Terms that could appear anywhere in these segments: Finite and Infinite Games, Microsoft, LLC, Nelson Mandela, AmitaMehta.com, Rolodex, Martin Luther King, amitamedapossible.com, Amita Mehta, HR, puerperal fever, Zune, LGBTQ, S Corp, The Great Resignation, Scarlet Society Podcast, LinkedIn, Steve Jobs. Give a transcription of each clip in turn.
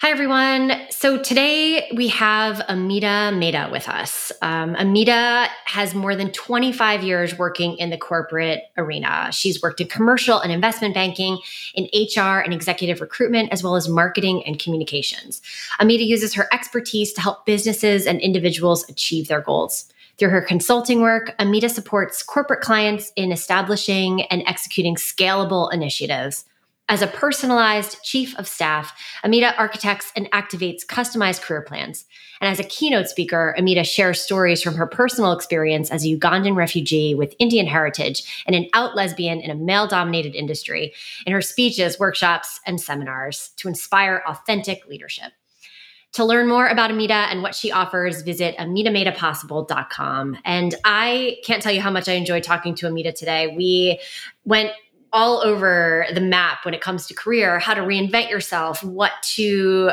Hi, everyone. So today we have Amita Mehta with us. Amita has more than 25 years working in the corporate arena. She's worked in commercial and investment banking, in HR and executive recruitment, as well as marketing and communications. Amita uses her expertise to help businesses and individuals achieve their goals. Through her consulting work, Amita supports corporate clients in establishing and executing scalable initiatives. As a personalized chief of staff, Amita architects and activates customized career plans. And as a keynote speaker, Amita shares stories from her personal experience as a Ugandan refugee with Indian heritage and an out lesbian in a male-dominated industry in her speeches, workshops, and seminars to inspire authentic leadership. To learn more about Amita and what she offers, visit amitamedapossible.com. And I can't tell you how much I enjoyed talking to Amita today. We went all over the map when it comes to career, how to reinvent yourself, what to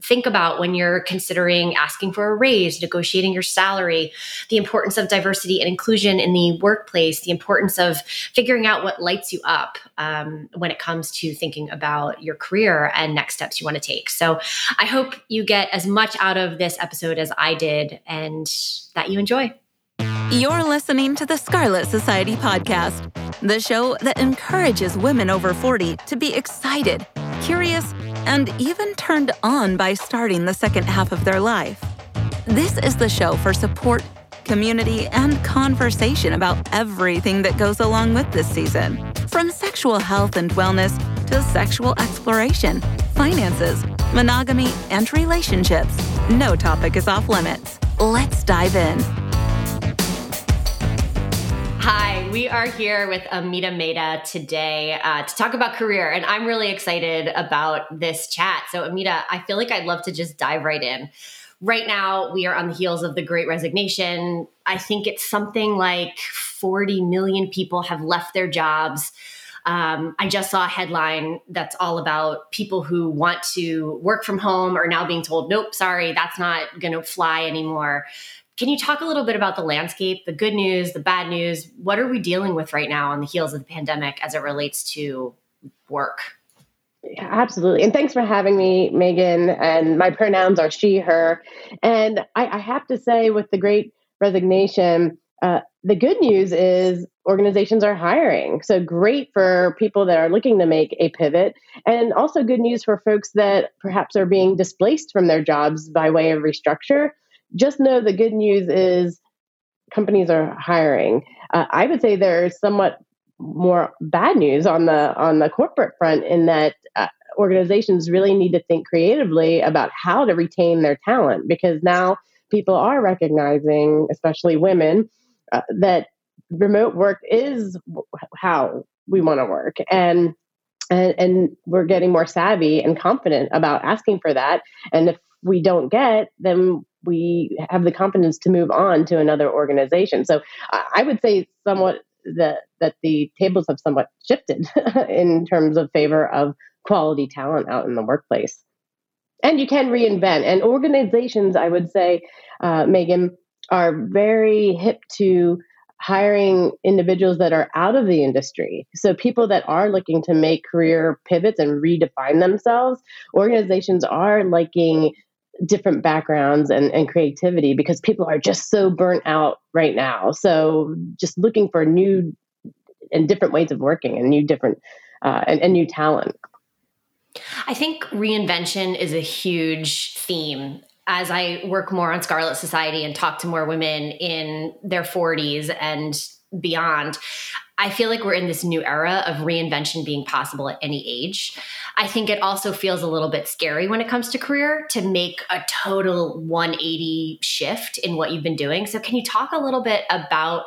think about when you're considering asking for a raise, negotiating your salary, the importance of diversity and inclusion in the workplace, the importance of figuring out what lights you up when it comes to thinking about your career and next steps you want to take. So I hope you get as much out of this episode as I did and that you enjoy. You're listening to the Scarlet Society Podcast, the show that encourages women over 40 to be excited, curious, and even turned on by starting the second half of their life. This is the show for support, community, and conversation about everything that goes along with this season, from sexual health and wellness to sexual exploration, finances, monogamy, and relationships. No topic is off limits. Let's dive in. Hi, we are here with Amita Mehta today to talk about career, and I'm really excited about this chat. So Amita, I feel like I'd love to just dive right in. Right now, we are on the heels of The Great Resignation. I think it's something like 40 million people have left their jobs. I just saw a headline that's all about people who want to work from home are now being told, nope, sorry, that's not going to fly anymore. Can you talk a little bit about the landscape, the good news, the bad news? What are we dealing with right now on the heels of the pandemic as it relates to work? Yeah, absolutely. And thanks for having me, Megan. And my pronouns are she, her. And I have to say, with the Great Resignation, the good news is organizations are hiring. So great for people that are looking to make a pivot, and also good news for folks that perhaps are being displaced from their jobs by way of restructure. Just know the good news is companies are hiring. I would say there's somewhat more bad news on the corporate front, in that organizations really need to think creatively about how to retain their talent, because now people are recognizing, especially women, that remote work is how we want to work. And we're getting more savvy and confident about asking for that. And if we don't get, then we have the confidence to move on to another organization. So I would say somewhat that the tables have somewhat shifted in terms of favor of quality talent out in the workplace. And you can reinvent. And organizations, I would say, Megan, are very hip to hiring individuals that are out of the industry. So people that are looking to make career pivots and redefine themselves, organizations are liking different backgrounds and creativity, because people are just so burnt out right now. So just looking for new and different ways of working and new talent. I think reinvention is a huge theme. As I work more on Scarlet Society and talk to more women in their 40s and beyond, I feel like we're in this new era of reinvention being possible at any age. I think it also feels a little bit scary when it comes to career to make a total 180 shift in what you've been doing. So can you talk a little bit about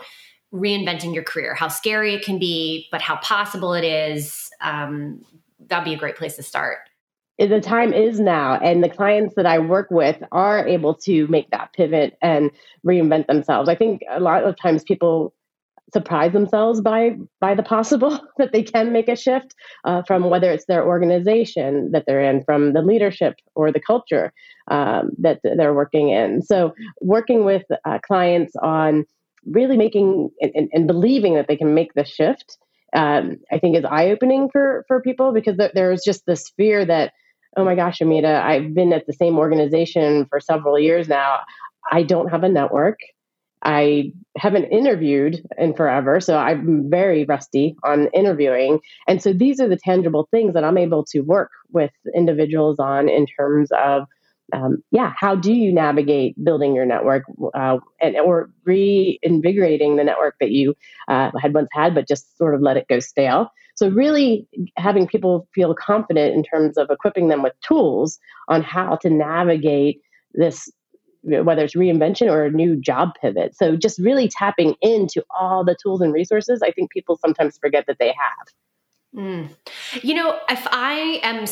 reinventing your career, how scary it can be, but how possible it is? That'd be a great place to start. The time is now, and the clients that I work with are able to make that pivot and reinvent themselves. I think a lot of times people surprise themselves by the possible that they can make a shift from whether it's their organization that they're in, from the leadership or the culture that they're working in. So working with clients on really making and believing that they can make the shift, I think is eye-opening for people, because there's just this fear that oh my gosh, Amita, I've been at the same organization for several years now. I don't have a network. I haven't interviewed in forever, so I'm very rusty on interviewing. And so these are the tangible things that I'm able to work with individuals on in terms of, how do you navigate building your network or reinvigorating the network that you had once had, but just sort of let it go stale. So really having people feel confident in terms of equipping them with tools on how to navigate this, whether it's reinvention or a new job pivot. So just really tapping into all the tools and resources I think people sometimes forget that they have. You know, if I'm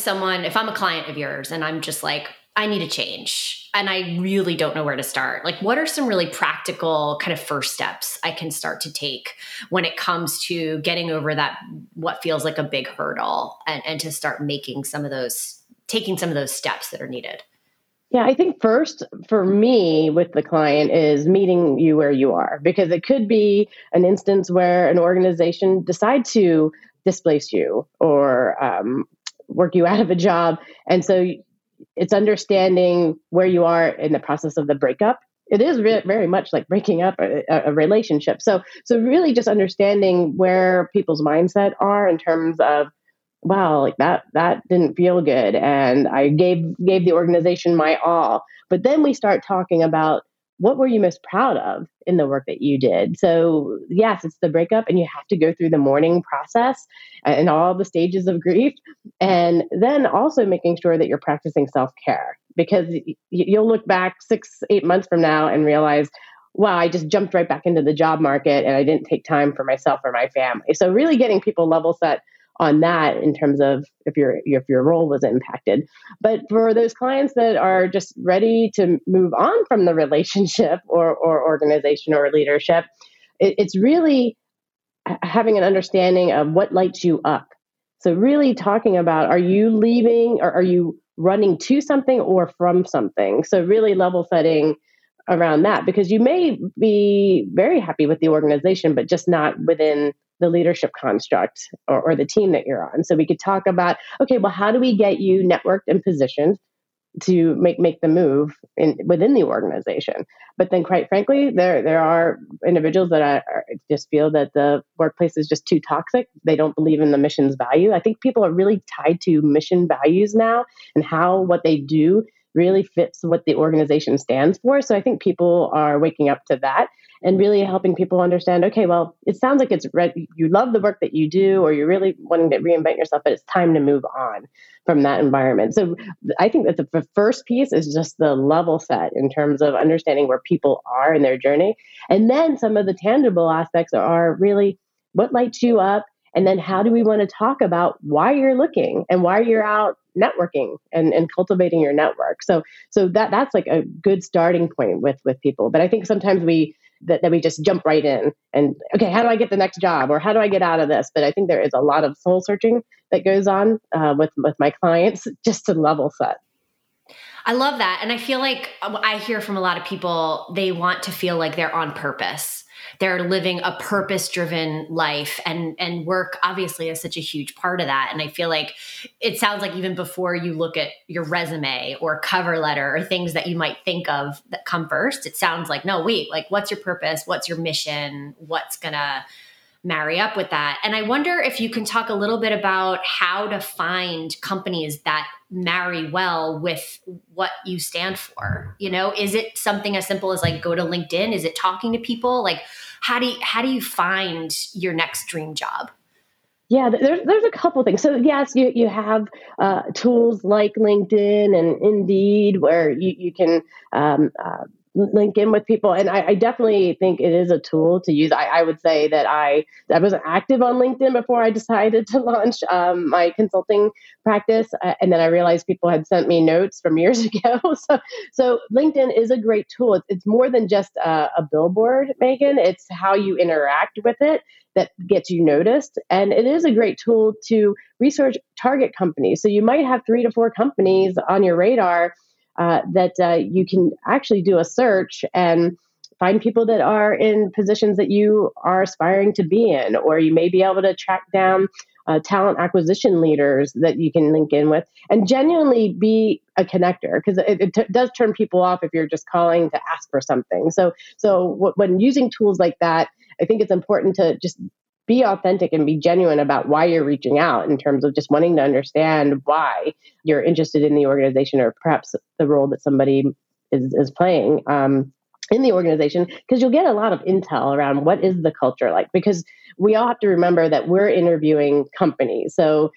a client of yours and I'm just like, I need a change and I really don't know where to start, like what are some really practical kind of first steps I can start to take when it comes to getting over that, what feels like a big hurdle, and to start taking some of those steps that are needed? Yeah, I think first for me with the client is meeting you where you are, because it could be an instance where an organization decide to displace you or work you out of a job. And so it's understanding where you are in the process of the breakup. It is very much like breaking up a relationship. So really just understanding where people's mindset are in terms of, wow, like that didn't feel good. And I gave the organization my all. But then we start talking about what were you most proud of in the work that you did? So yes, it's the breakup and you have to go through the mourning process and all the stages of grief. And then also making sure that you're practicing self-care, because you'll look back 6-8 months from now and realize, wow, I just jumped right back into the job market and I didn't take time for myself or my family. So really getting people level set on that in terms of if your role was impacted. But for those clients that are just ready to move on from the relationship or organization or leadership, it's really having an understanding of what lights you up. So really talking about, are you leaving or are you running to something or from something? So really level setting around that, because you may be very happy with the organization, but just not within the leadership construct or the team that you're on. So we could talk about, okay, well, how do we get you networked and positioned to make the move within the organization? But then quite frankly, there are individuals that just feel that the workplace is just too toxic. They don't believe in the mission's value. I think people are really tied to mission values now and how what they do really fits what the organization stands for. So I think people are waking up to that and really helping people understand, okay, well, it sounds like you love the work that you do, or you're really wanting to reinvent yourself, but it's time to move on from that environment. So I think that the first piece is just the level set in terms of understanding where people are in their journey. And then some of the tangible aspects are really what lights you up, and then how do we want to talk about why you're looking and why you're out networking and cultivating your network. So that's like a good starting point with people. But I think sometimes we just jump right in and, okay, how do I get the next job, or how do I get out of this? But I think there is a lot of soul searching that goes on with my clients just to level set. I love that. And I feel like I hear from a lot of people, they want to feel like they're on purpose. They're living a purpose-driven life, and work obviously is such a huge part of that. And I feel like it sounds like even before you look at your resume or cover letter or things that you might think of that come first, it sounds like, no, wait, like what's your purpose? What's your mission? What's going to marry up with that? And I wonder if you can talk a little bit about how to find companies that marry well with what you stand for. You know, is it something as simple as like go to LinkedIn? Is it talking to people? Like how do you find your next dream job? Yeah, there's a couple things. So yes, you have tools like LinkedIn and Indeed where you can link in with people. And I definitely think it is a tool to use. I would say that I wasn't active on LinkedIn before I decided to launch my consulting practice. And then I realized people had sent me notes from years ago. So LinkedIn is a great tool. It's more than just a billboard, Megan. It's how you interact with it that gets you noticed. And it is a great tool to research target companies. So you might have 3 to 4 companies on your radar that you can actually do a search and find people that are in positions that you are aspiring to be in, or you may be able to track down talent acquisition leaders that you can link in with, and genuinely be a connector, because it does turn people off if you're just calling to ask for something. So when using tools like that, I think it's important to just be authentic and be genuine about why you're reaching out, in terms of just wanting to understand why you're interested in the organization, or perhaps the role that somebody is playing in the organization, because you'll get a lot of intel around what is the culture like, because we all have to remember that we're interviewing companies. So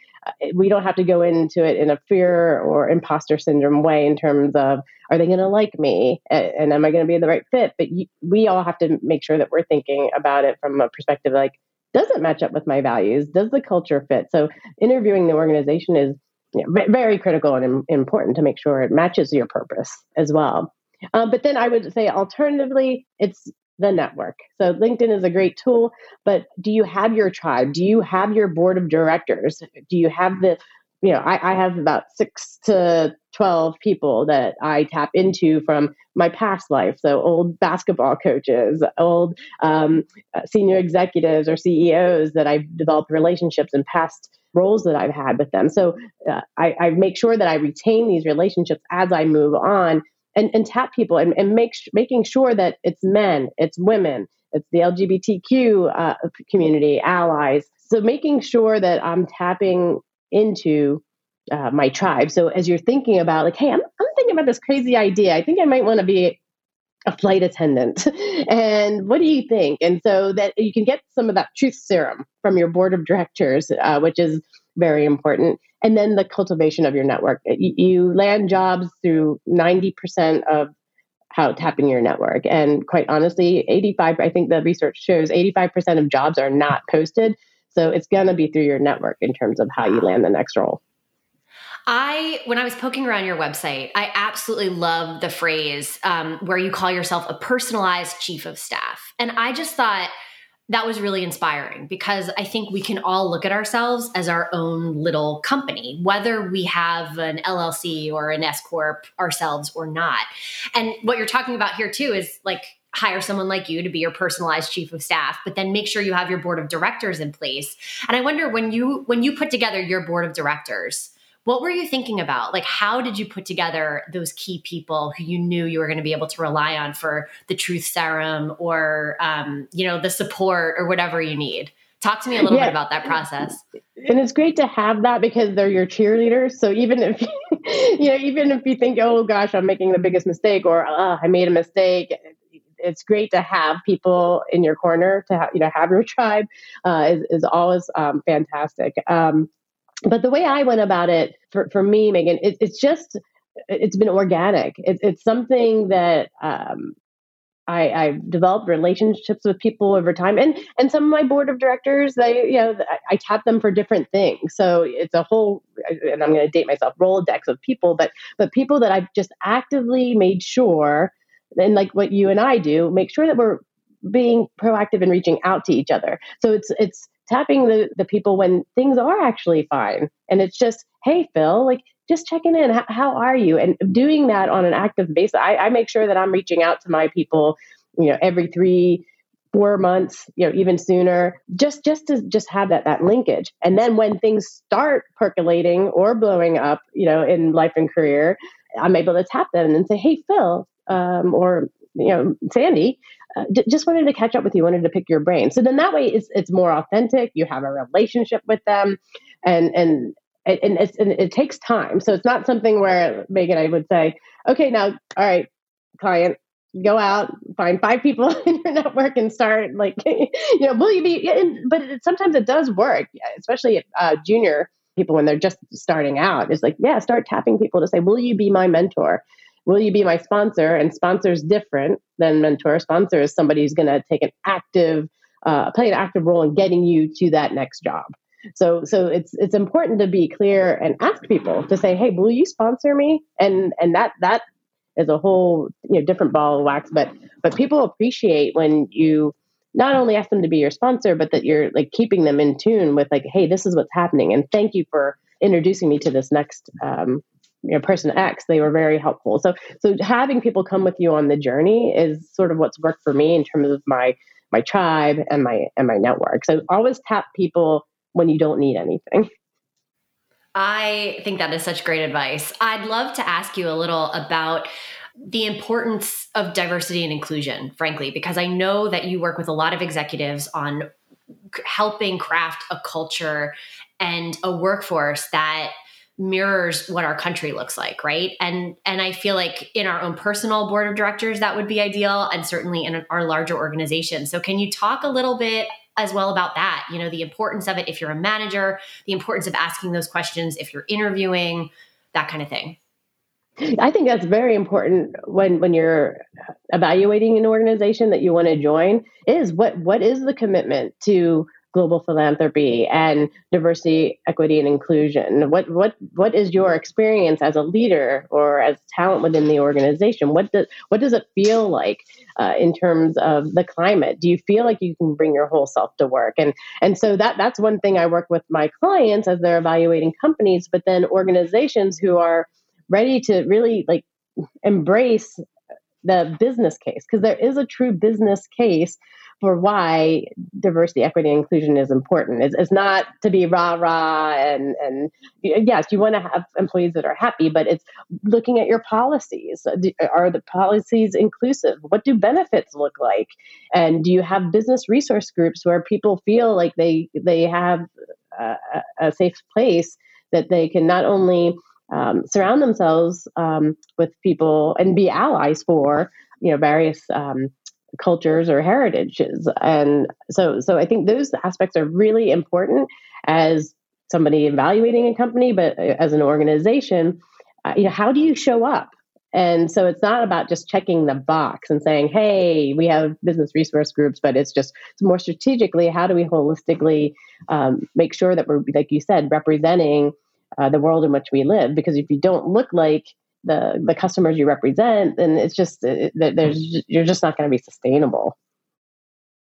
we don't have to go into it in a fear or imposter syndrome way, in terms of, are they going to like me? And am I going to be the right fit? But we all have to make sure that we're thinking about it from a perspective like, does it match up with my values? Does the culture fit? So interviewing the organization is very critical and important to make sure it matches your purpose as well. But then I would say, alternatively, it's the network. So LinkedIn is a great tool, but do you have your tribe? Do you have your board of directors? Do you have the, I have about 6 to 12 people that I tap into from my past life. So old basketball coaches, old senior executives or CEOs that I've developed relationships in past roles that I've had with them. So I make sure that I retain these relationships as I move on. And tap people and making sure that it's men, it's women, it's the LGBTQ community, allies. So making sure that I'm tapping into my tribe. So as you're thinking about like, hey, I'm thinking about this crazy idea. I think I might want to be a flight attendant. And what do you think? And so that you can get some of that truth serum from your board of directors, which is very important. And then the cultivation of your network. You land jobs through 90% of how tapping your network. And quite honestly, 85% of jobs are not posted. So it's going to be through your network in terms of how you land the next role. When I was poking around your website, I absolutely love the phrase where you call yourself a personalized chief of staff. And I just thought, that was really inspiring, because I think we can all look at ourselves as our own little company, whether we have an LLC or an S Corp ourselves or not. And what you're talking about here too is like, hire someone like you to be your personalized chief of staff, but then make sure you have your board of directors in place. And I wonder when you put together your board of directors, what were you thinking about? Like, how did you put together those key people who you knew you were going to be able to rely on for the truth serum or, the support or whatever you need? Talk to me a little bit about that process. And it's great to have that, because they're your cheerleaders. So even if you think, oh gosh, I'm making the biggest mistake, or I made a mistake, it's great to have people in your corner to have your tribe is always fantastic. But the way I went about it, for me, Megan, it's been organic. It's something that I've developed relationships with people over time, and some of my board of directors, I tap them for different things. So it's a whole, and I'm going to date myself, Rolodex of people, but people that I've just actively made sure, and like what you and I do, make sure that we're being proactive and reaching out to each other. So it's tapping the people when things are actually fine. And it's just, hey, Phil, like, just checking in. How are you? And doing that on an active basis. I make sure that I'm reaching out to my people, every 3-4 months, even sooner, just to have that linkage. And then when things start percolating or blowing up, in life and career, I'm able to tap them and say, hey, Phil, or Sandy, just wanted to catch up with you, wanted to pick your brain. So then that way it's more authentic. You have a relationship with them, and it takes time. So it's not something where, Megan, I would say, okay, now, all right, client, go out, find 5 people in your network and start like, will you be, but sometimes it does work, especially junior people when they're just starting out. It's like, start tapping people to say, will you be my mentor? Will you be my sponsor? And sponsor is different than mentor. Sponsor is somebody who's going to take an active, play an active role in getting you to that next job. So it's important to be clear and ask people to say, hey, will you sponsor me? And that is a whole different ball of wax. But people appreciate when you not only ask them to be your sponsor, but that you're like keeping them in tune with like, hey, this is what's happening, and thank you for introducing me to this next person X. They were very helpful. So having people come with you on the journey is sort of what's worked for me in terms of my tribe and my network. So always tap people when you don't need anything. I think that is such great advice. I'd love to ask you a little about the importance of diversity and inclusion, frankly, because I know that you work with a lot of executives on helping craft a culture and a workforce that mirrors what our country looks like, right? And I feel like in our own personal board of directors, that would be ideal, and certainly in our larger organization. So can you talk a little bit as well about that? You know, the importance of it if you're a manager, the importance of asking those questions if you're interviewing, that kind of thing. I think that's very important when you're evaluating an organization that you want to join, is what is the commitment to global philanthropy and diversity, equity, and inclusion? What is your experience as a leader or as talent within the organization? What does it feel like in terms of the climate? Do you feel like you can bring your whole self to work? And so that's one thing I work with my clients as they're evaluating companies, but then organizations who are ready to really like embrace the business case, because there is a true business case for why diversity, equity, and inclusion is important. It's not to be rah-rah and yes, you want to have employees that are happy, but it's looking at your policies. Are the policies inclusive? What do benefits look like? And do you have business resource groups where people feel like they have a safe place that they can not only surround themselves with people and be allies for, you know, various cultures or heritages. And so I think those aspects are really important as somebody evaluating a company, but as an organization, you know, how do you show up? And so it's not about just checking the box and saying, hey, we have business resource groups, but it's more strategically, how do we holistically make sure that we're, like you said, representing the world in which we live? Because if you don't look like the customers you represent, then it's just you're just not going to be sustainable.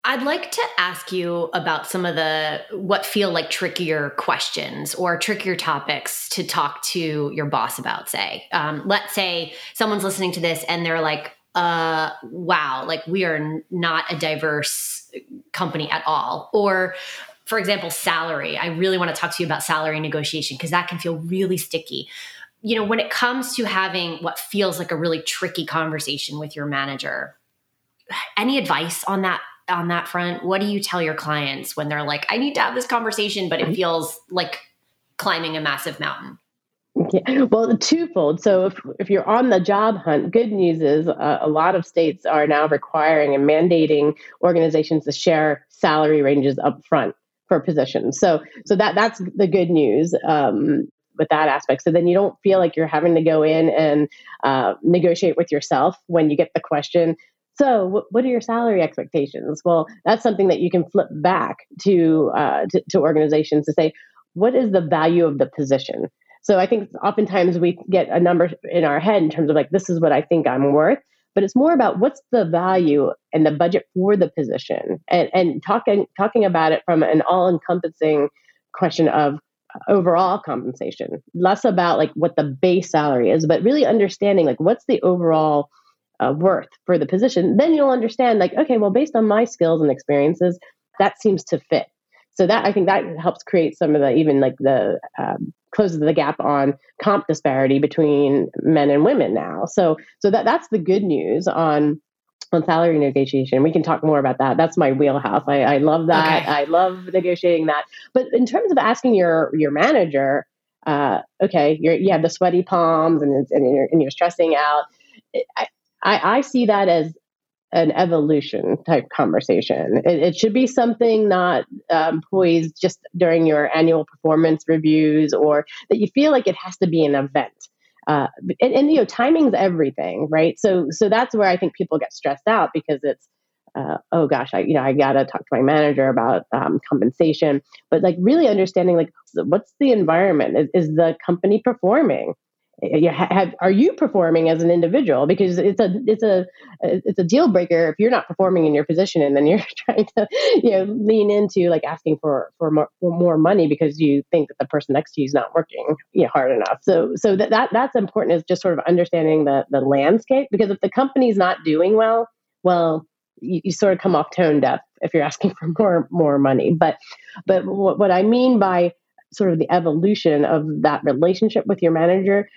I'd like to ask you about some of the what feel like trickier questions or trickier topics to talk to your boss about. Say, let's say someone's listening to this and they're like, "Wow, like we are not a diverse company at all," or for example, salary. I really want to talk to you about salary negotiation because that can feel really sticky. You know, when it comes to having what feels like a really tricky conversation with your manager, any advice on that front? What do you tell your clients when they're like, I need to have this conversation, but it feels like climbing a massive mountain? Yeah. Well, twofold. So if you're on the job hunt, good news is a lot of states are now requiring and mandating organizations to share salary ranges up front for positions. So that's the good news. With that aspect. So then you don't feel like you're having to go in and negotiate with yourself when you get the question, so what are your salary expectations? Well, that's something that you can flip back to organizations to say, what is the value of the position? So I think oftentimes we get a number in our head in terms of like, this is what I think I'm worth, but it's more about what's the value and the budget for the position, and talking about it from an all-encompassing question of overall compensation, less about like what the base salary is, but really understanding like what's the overall worth for the position. Then you'll understand like, okay, well, based on my skills and experiences, that seems to fit. So that, I think that helps create some of the, even like the, closes the gap on comp disparity between men and women now. So that's the good news on salary negotiation. We can talk more about that. That's my wheelhouse. I love that. Okay. I love negotiating that. But in terms of asking your manager, okay, you have the sweaty palms and you're stressing out. I see that as an evolution type conversation. It should be something not poised just during your annual performance reviews, or that you feel like it has to be an event. And you know, timing's everything, right? So that's where I think people get stressed out, because it's, oh gosh, I gotta talk to my manager about compensation. But like really understanding like, what's the environment? Is the company performing? Are you performing as an individual? Because it's a deal breaker if you're not performing in your position, and then you're trying to, you know, lean into like asking for more money because you think that the person next to you is not working, you know, hard enough. So that's important, is just sort of understanding the landscape, because if the company's not doing well, you sort of come off tone deaf if you're asking for more money. But what I mean by sort of the evolution of that relationship with your manager,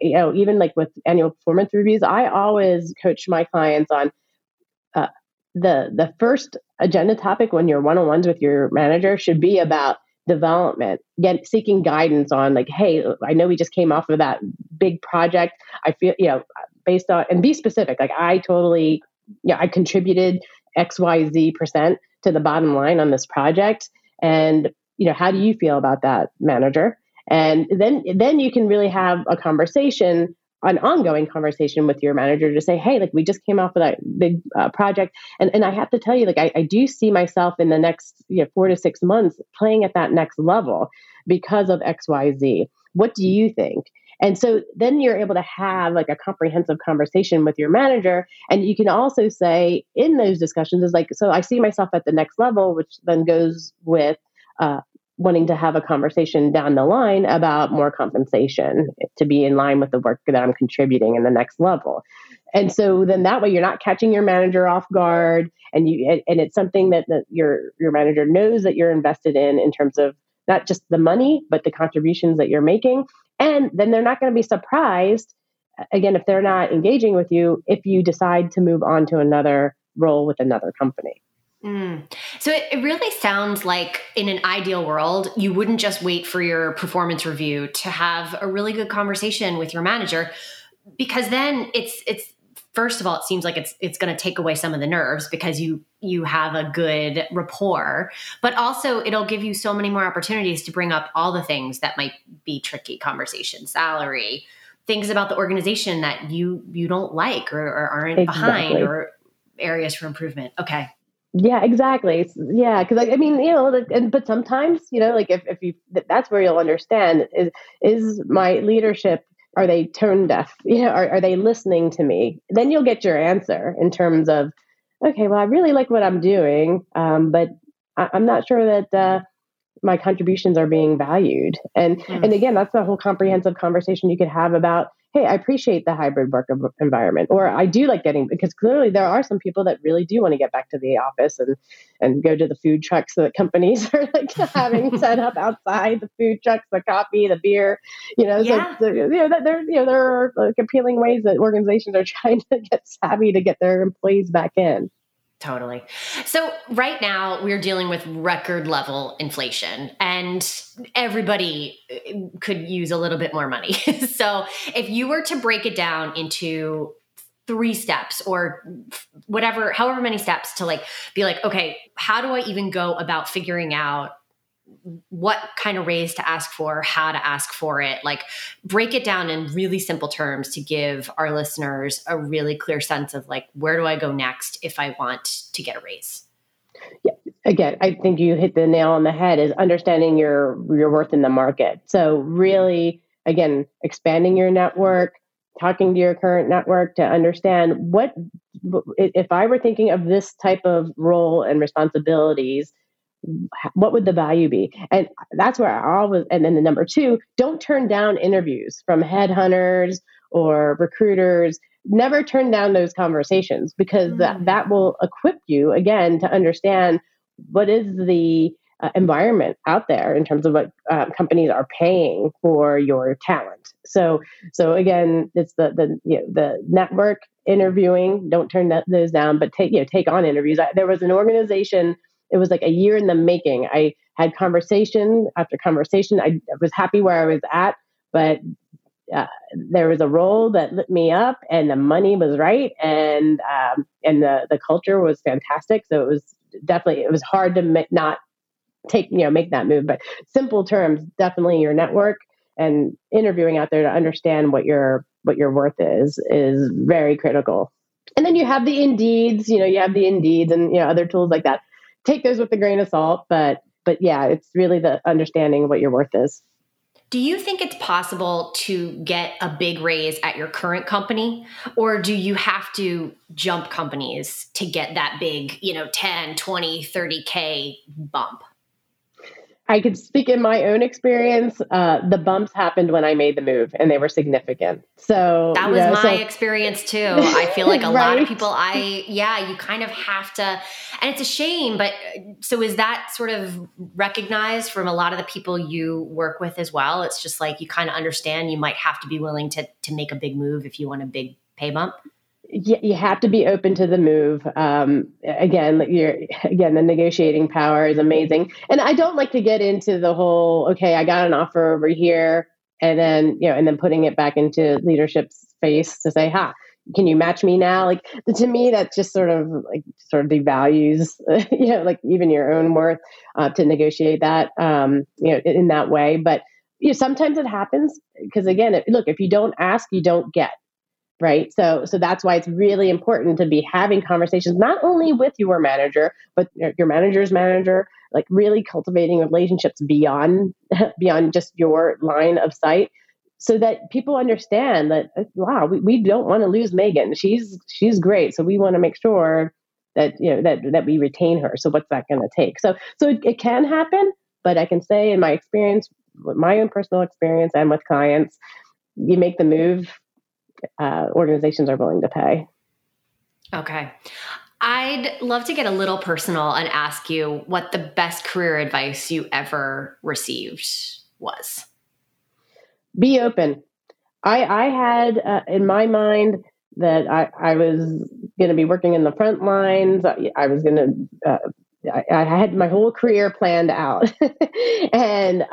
even like with annual performance reviews, I always coach my clients on the first agenda topic when you're one-on-ones with your manager should be about development, seeking guidance on like, hey, I know we just came off of that big project. I feel, based on, and be specific. Like I contributed XYZ% to the bottom line on this project. And, how do you feel about that, manager? And then you can really have a conversation, an ongoing conversation with your manager to say, hey, like we just came off of that big project. And I have to tell you, like, I do see myself in the next 4 to 6 months playing at that next level because of XYZ. What do you think? And so then you're able to have like a comprehensive conversation with your manager. And you can also say in those discussions is like, so I see myself at the next level, which then goes with wanting to have a conversation down the line about more compensation to be in line with the work that I'm contributing in the next level. And so then that way you're not catching your manager off guard, and it's something that your manager knows that you're invested in terms of not just the money, but the contributions that you're making. And then they're not going to be surprised, again, if they're not engaging with you, if you decide to move on to another role with another company. Mm. So it really sounds like in an ideal world, you wouldn't just wait for your performance review to have a really good conversation with your manager, because then it's first of all, it seems like it's going to take away some of the nerves because you have a good rapport, but also it'll give you so many more opportunities to bring up all the things that might be tricky conversations, salary, things about the organization that you don't like or aren't behind or areas for improvement. Okay. Yeah, exactly. Yeah. Cause but sometimes, like if you, that's where you'll understand is my leadership, are they tone deaf? Are they listening to me? Then you'll get your answer in terms of, okay, well, I really like what I'm doing. But I'm not sure that, my contributions are being valued. And again, that's the whole comprehensive conversation you could have about, hey, I appreciate the hybrid work environment, or I do like because clearly there are some people that really do want to get back to the office and go to the food trucks that companies are like having set up outside, the food trucks, the coffee, the beer, Yeah. There are like appealing ways that organizations are trying to get savvy to get their employees back in. Totally. So right now we're dealing with record level inflation and everybody could use a little bit more money. So if you were to break it down into 3 steps or whatever, however many steps to like, be like, okay, how do I even go about figuring out what kind of raise to ask for, how to ask for it, like break it down in really simple terms to give our listeners a really clear sense of like, where do I go next if I want to get a raise? Yeah. Again, I think you hit the nail on the head is understanding your worth in the market. So really, again, expanding your network, talking to your current network to understand what, if I were thinking of this type of role and responsibilities, what would the value be? And that's where I always, and then the number 2, don't turn down interviews from headhunters or recruiters. Never turn down those conversations because that will equip you again to understand what is the environment out there in terms of what companies are paying for your talent. So again, it's the network interviewing, don't turn those down, but take on interviews. There was an organization. It was like a year in the making. I had conversation after conversation. I was happy where I was at, but there was a role that lit me up and the money was right. And the culture was fantastic. So it was hard to not take, make that move, but simple terms, definitely your network and interviewing out there to understand what your worth is very critical. And then you have the Indeeds, and other tools like that. Take those with a grain of salt, but yeah, it's really the understanding what your worth is. Do you think it's possible to get a big raise at your current company, or do you have to jump companies to get that big, 10, 20, 30K bump? I could speak in my own experience. The bumps happened when I made the move, and they were significant. So that was my experience too. I feel like a right? lot of people, you kind of have to, and it's a shame, but so is that sort of recognized from a lot of the people you work with as well? It's just like, you kind of understand you might have to be willing to make a big move if you want a big pay bump. You have to be open to the move. The negotiating power is amazing. And I don't like to get into the whole, okay, I got an offer over here, and then, and then putting it back into leadership's face to say, can you match me now? Like, to me, that just sort of devalues, even your own worth to negotiate that, in that way. But sometimes it happens because, again, if you don't ask, you don't get. Right. So that's why it's really important to be having conversations, not only with your manager, but your manager's manager, like really cultivating relationships beyond just your line of sight, so that people understand that, wow, we don't want to lose Megan. She's great. So we want to make sure that, that we retain her. So what's that going to take? So it can happen, but I can say in my experience, my own personal experience and with clients, you make the move, organizations are willing to pay. Okay. I'd love to get a little personal and ask you what the best career advice you ever received was. Be open. I had in my mind that I was going to be working in the front lines. I was going to, I had my whole career planned out. And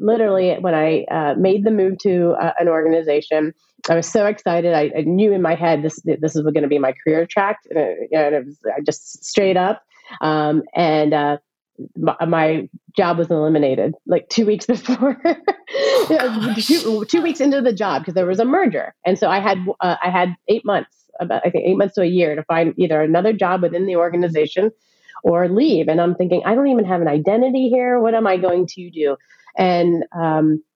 literally when I made the move to an organization, I was so excited. I knew in my head, this is going to be my career track. And it was just straight up. My job was eliminated like 2 weeks before, 2 weeks into the job, because there was a merger. And so I had 8 months, about 8 months to a year to find either another job within the organization or leave. And I'm thinking, I don't even have an identity here. What am I going to do? And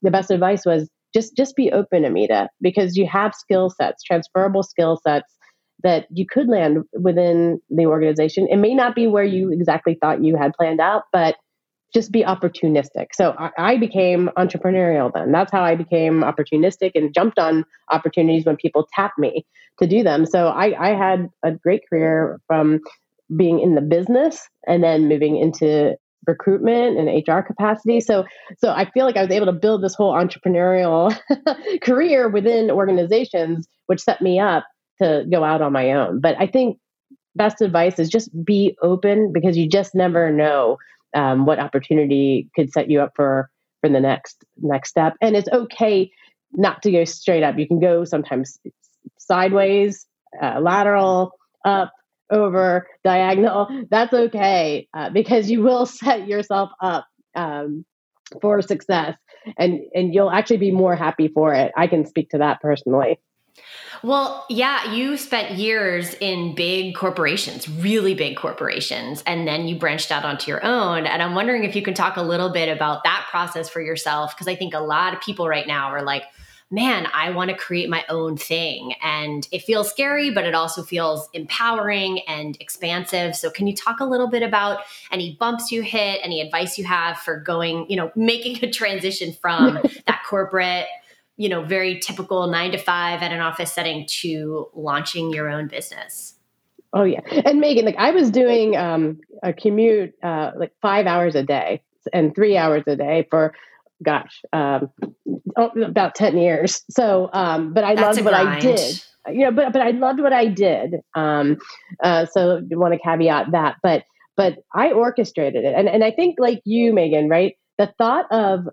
the best advice was just be open, Amita, because you have skill sets, transferable skill sets that you could land within the organization. It may not be where you exactly thought you had planned out, but just be opportunistic. So I became entrepreneurial then. That's how I became opportunistic and jumped on opportunities when people tapped me to do them. So I had a great career from being in the business and then moving into recruitment and HR capacity. So I feel like I was able to build this whole entrepreneurial career within organizations, which set me up to go out on my own. But I think best advice is just be open, because you just never know what opportunity could set you up for the next step. And it's okay not to go straight up. You can go sometimes sideways, lateral, up, over, diagonal. That's okay, because you will set yourself up for success, and you'll actually be more happy for it. I can speak to that personally. Well, yeah, you spent years in big corporations, really big corporations, and then you branched out onto your own. And I'm wondering if you can talk a little bit about that process for yourself, because I think a lot of people right now are like, man, I want to create my own thing. And it feels scary, but it also feels empowering and expansive. So can you talk a little bit about any bumps you hit, any advice you have for going, making a transition from that corporate, very typical 9 to 5 at an office setting to launching your own business? Oh yeah. And Megan, like I was doing a commute like 5 hours a day and 3 hours a day for about 10 years. So, but I loved what I did, but I loved what I did. So I want to caveat that, but I orchestrated it. And I think like you, Megan, right? The thought of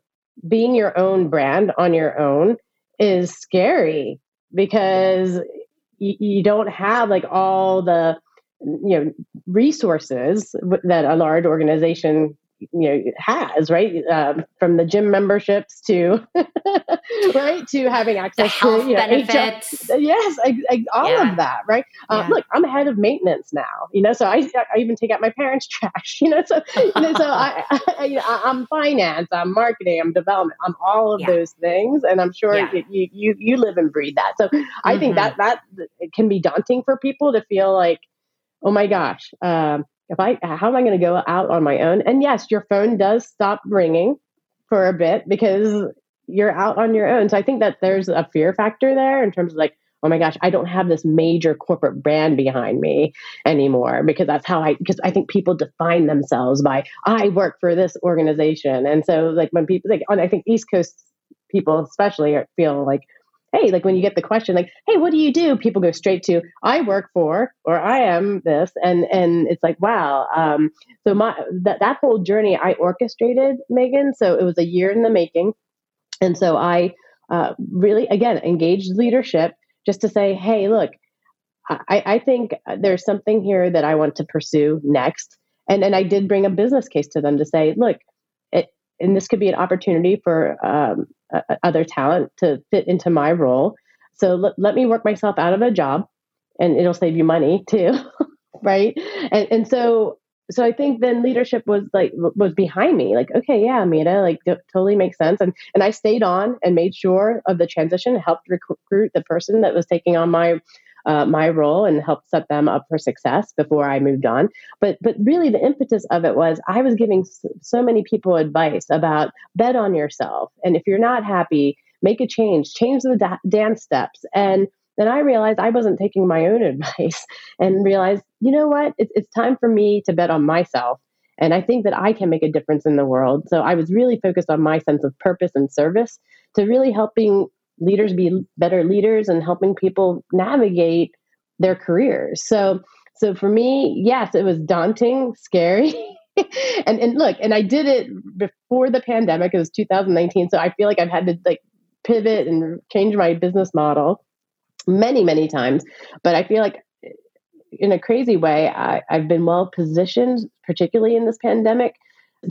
being your own brand on your own is scary, because you don't have like all the, resources that a large organization has, right? From the gym memberships to right to having access to health benefits. HR. Yes, all of that, right? Look, I'm head of maintenance now, so I even take out my parents' trash, so so I'm finance, I'm marketing, I'm development, I'm all of those things, and I'm sure you live and breathe that. So I think that it can be daunting for people to feel like, oh my gosh, how am I going to go out on my own? And yes, your phone does stop ringing for a bit because you're out on your own. So I think that there's a fear factor there in terms of like, oh my gosh, I don't have this major corporate brand behind me anymore because that's how because I think people define themselves by, I work for this organization. And so like when people like, I think East Coast people especially feel like, hey, like when you get the question, like, hey, what do you do? People go straight to, I work for, or I am this. And it's like, wow. So that whole journey I orchestrated, Megan. So it was a year in the making. And so I really, again, engaged leadership just to say, hey, look, I think there's something here that I want to pursue next. And I did bring a business case to them to say, look, and this could be an opportunity for other talent to fit into my role. So let me work myself out of a job, and it'll save you money too, right? And so I think then leadership was behind me. Like, okay, yeah, Amita, like totally makes sense. And I stayed on and made sure of the transition, helped recruit the person that was taking on my role and helped set them up for success before I moved on. But really the impetus of it was I was giving so many people advice about bet on yourself. And if you're not happy, make a change the dance steps. And then I realized I wasn't taking my own advice and realized, you know what, it's time for me to bet on myself. And I think that I can make a difference in the world. So I was really focused on my sense of purpose and service to really helping leaders be better leaders and helping people navigate their careers. So for me, yes, it was daunting, scary. and look, and I did it before the pandemic. It was 2019. So I feel like I've had to like pivot and change my business model many, many times. But I feel like in a crazy way, I've been well positioned, particularly in this pandemic,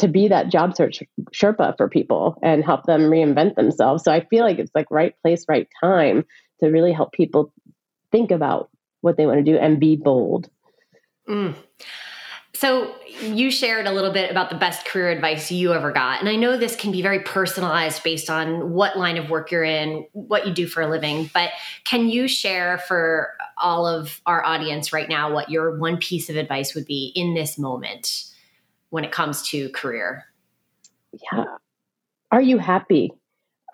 to be that job search Sherpa for people and help them reinvent themselves. So I feel like it's like right place, right time to really help people think about what they want to do and be bold. Mm. So you shared a little bit about the best career advice you ever got. And I know this can be very personalized based on what line of work you're in, what you do for a living, but can you share for all of our audience right now what your one piece of advice would be in this moment when it comes to career? Yeah. Are you happy?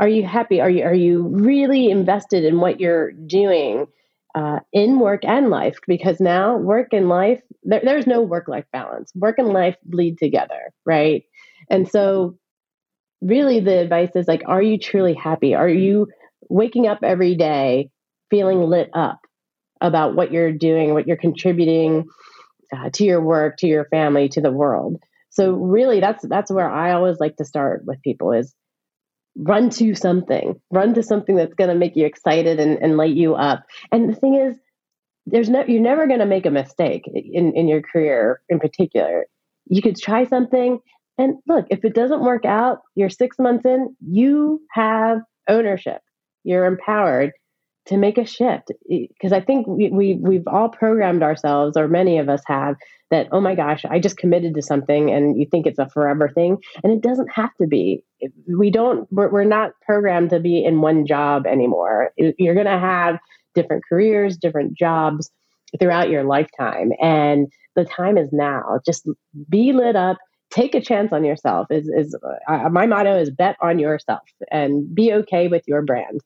Are you happy? Are you really invested in what you're doing in work and life? Because now work and life, there's no work-life balance. Work and life bleed together, right? And so really the advice is like, are you truly happy? Are you waking up every day feeling lit up about what you're doing, what you're contributing, to your work, to your family, to the world? So really that's where I always like to start with people is run to something that's going to make you excited and light you up. And the thing is, you're never going to make a mistake in your career in particular. You could try something and look, if it doesn't work out, you're 6 months in, you have ownership, you're empowered to make a shift. Because I think we've all programmed ourselves, or many of us have, that, oh my gosh, I just committed to something, and you think it's a forever thing. And it doesn't have to be. We're not programmed to be in one job anymore. You're going to have different careers, different jobs throughout your lifetime. And the time is now. Just be lit up. Take a chance on yourself. Is my motto is bet on yourself and be okay with your brand.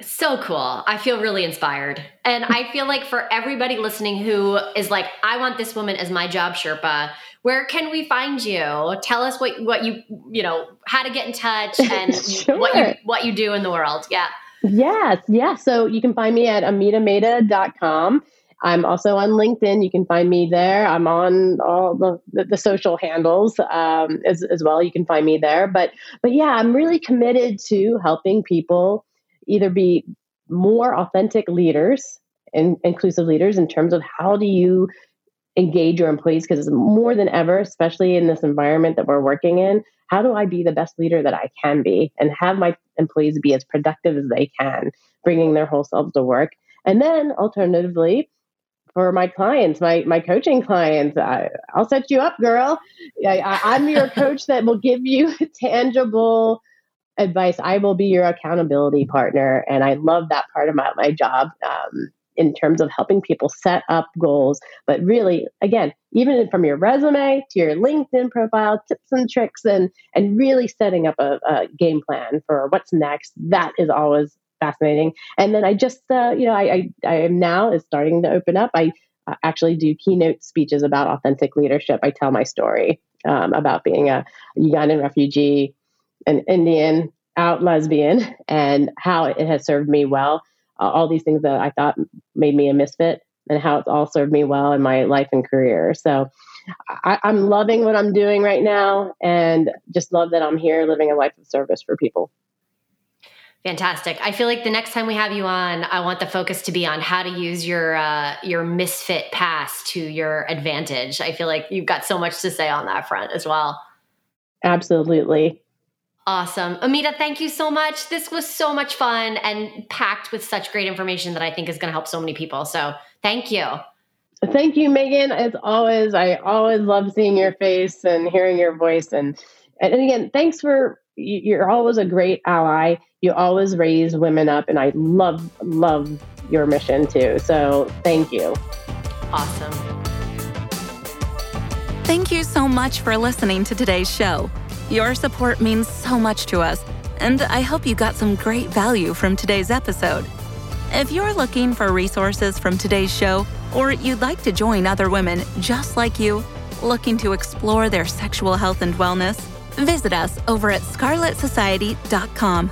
So cool. I feel really inspired. And I feel like for everybody listening who is like, I want this woman as my job Sherpa, where can we find you? Tell us what you know, how to get in touch and sure. what you do in the world. Yeah. Yes. So you can find me at AmitaMehta.com. I'm also on LinkedIn. You can find me there. I'm on all the social handles as well. You can find me there. But yeah, I'm really committed to helping people either be more authentic leaders and inclusive leaders in terms of how do you engage your employees? Because it's more than ever, especially in this environment that we're working in, how do I be the best leader that I can be and have my employees be as productive as they can, bringing their whole selves to work? And then alternatively, for my clients, my coaching clients, I'll set you up, girl. I'm your coach that will give you tangible advice. I will be your accountability partner. And I love that part about my job. in terms of helping people set up goals. But really, again, even from your resume to your LinkedIn profile, tips and tricks, and really setting up a game plan for what's next, that is always fascinating. And then I just, I am now is starting to open up. I actually do keynote speeches about authentic leadership. I tell my story about being a Ugandan refugee, an Indian, out lesbian, and how it has served me well. All these things that I thought made me a misfit and how it's all served me well in my life and career. So I'm loving what I'm doing right now and just love that I'm here living a life of service for people. Fantastic. I feel like the next time we have you on, I want the focus to be on how to use your misfit past to your advantage. I feel like you've got so much to say on that front as well. Absolutely. Awesome. Amita, thank you so much. This was so much fun and packed with such great information that I think is going to help so many people. So thank you. Thank you, Megan. As always, I always love seeing your face and hearing your voice. And again, thanks for, you're always a great ally. You always raise women up, and I love your mission too. So thank you. Awesome. Thank you so much for listening to today's show. Your support means so much to us, and I hope you got some great value from today's episode. If you're looking for resources from today's show, or you'd like to join other women just like you, looking to explore their sexual health and wellness, visit us over at scarletsociety.com.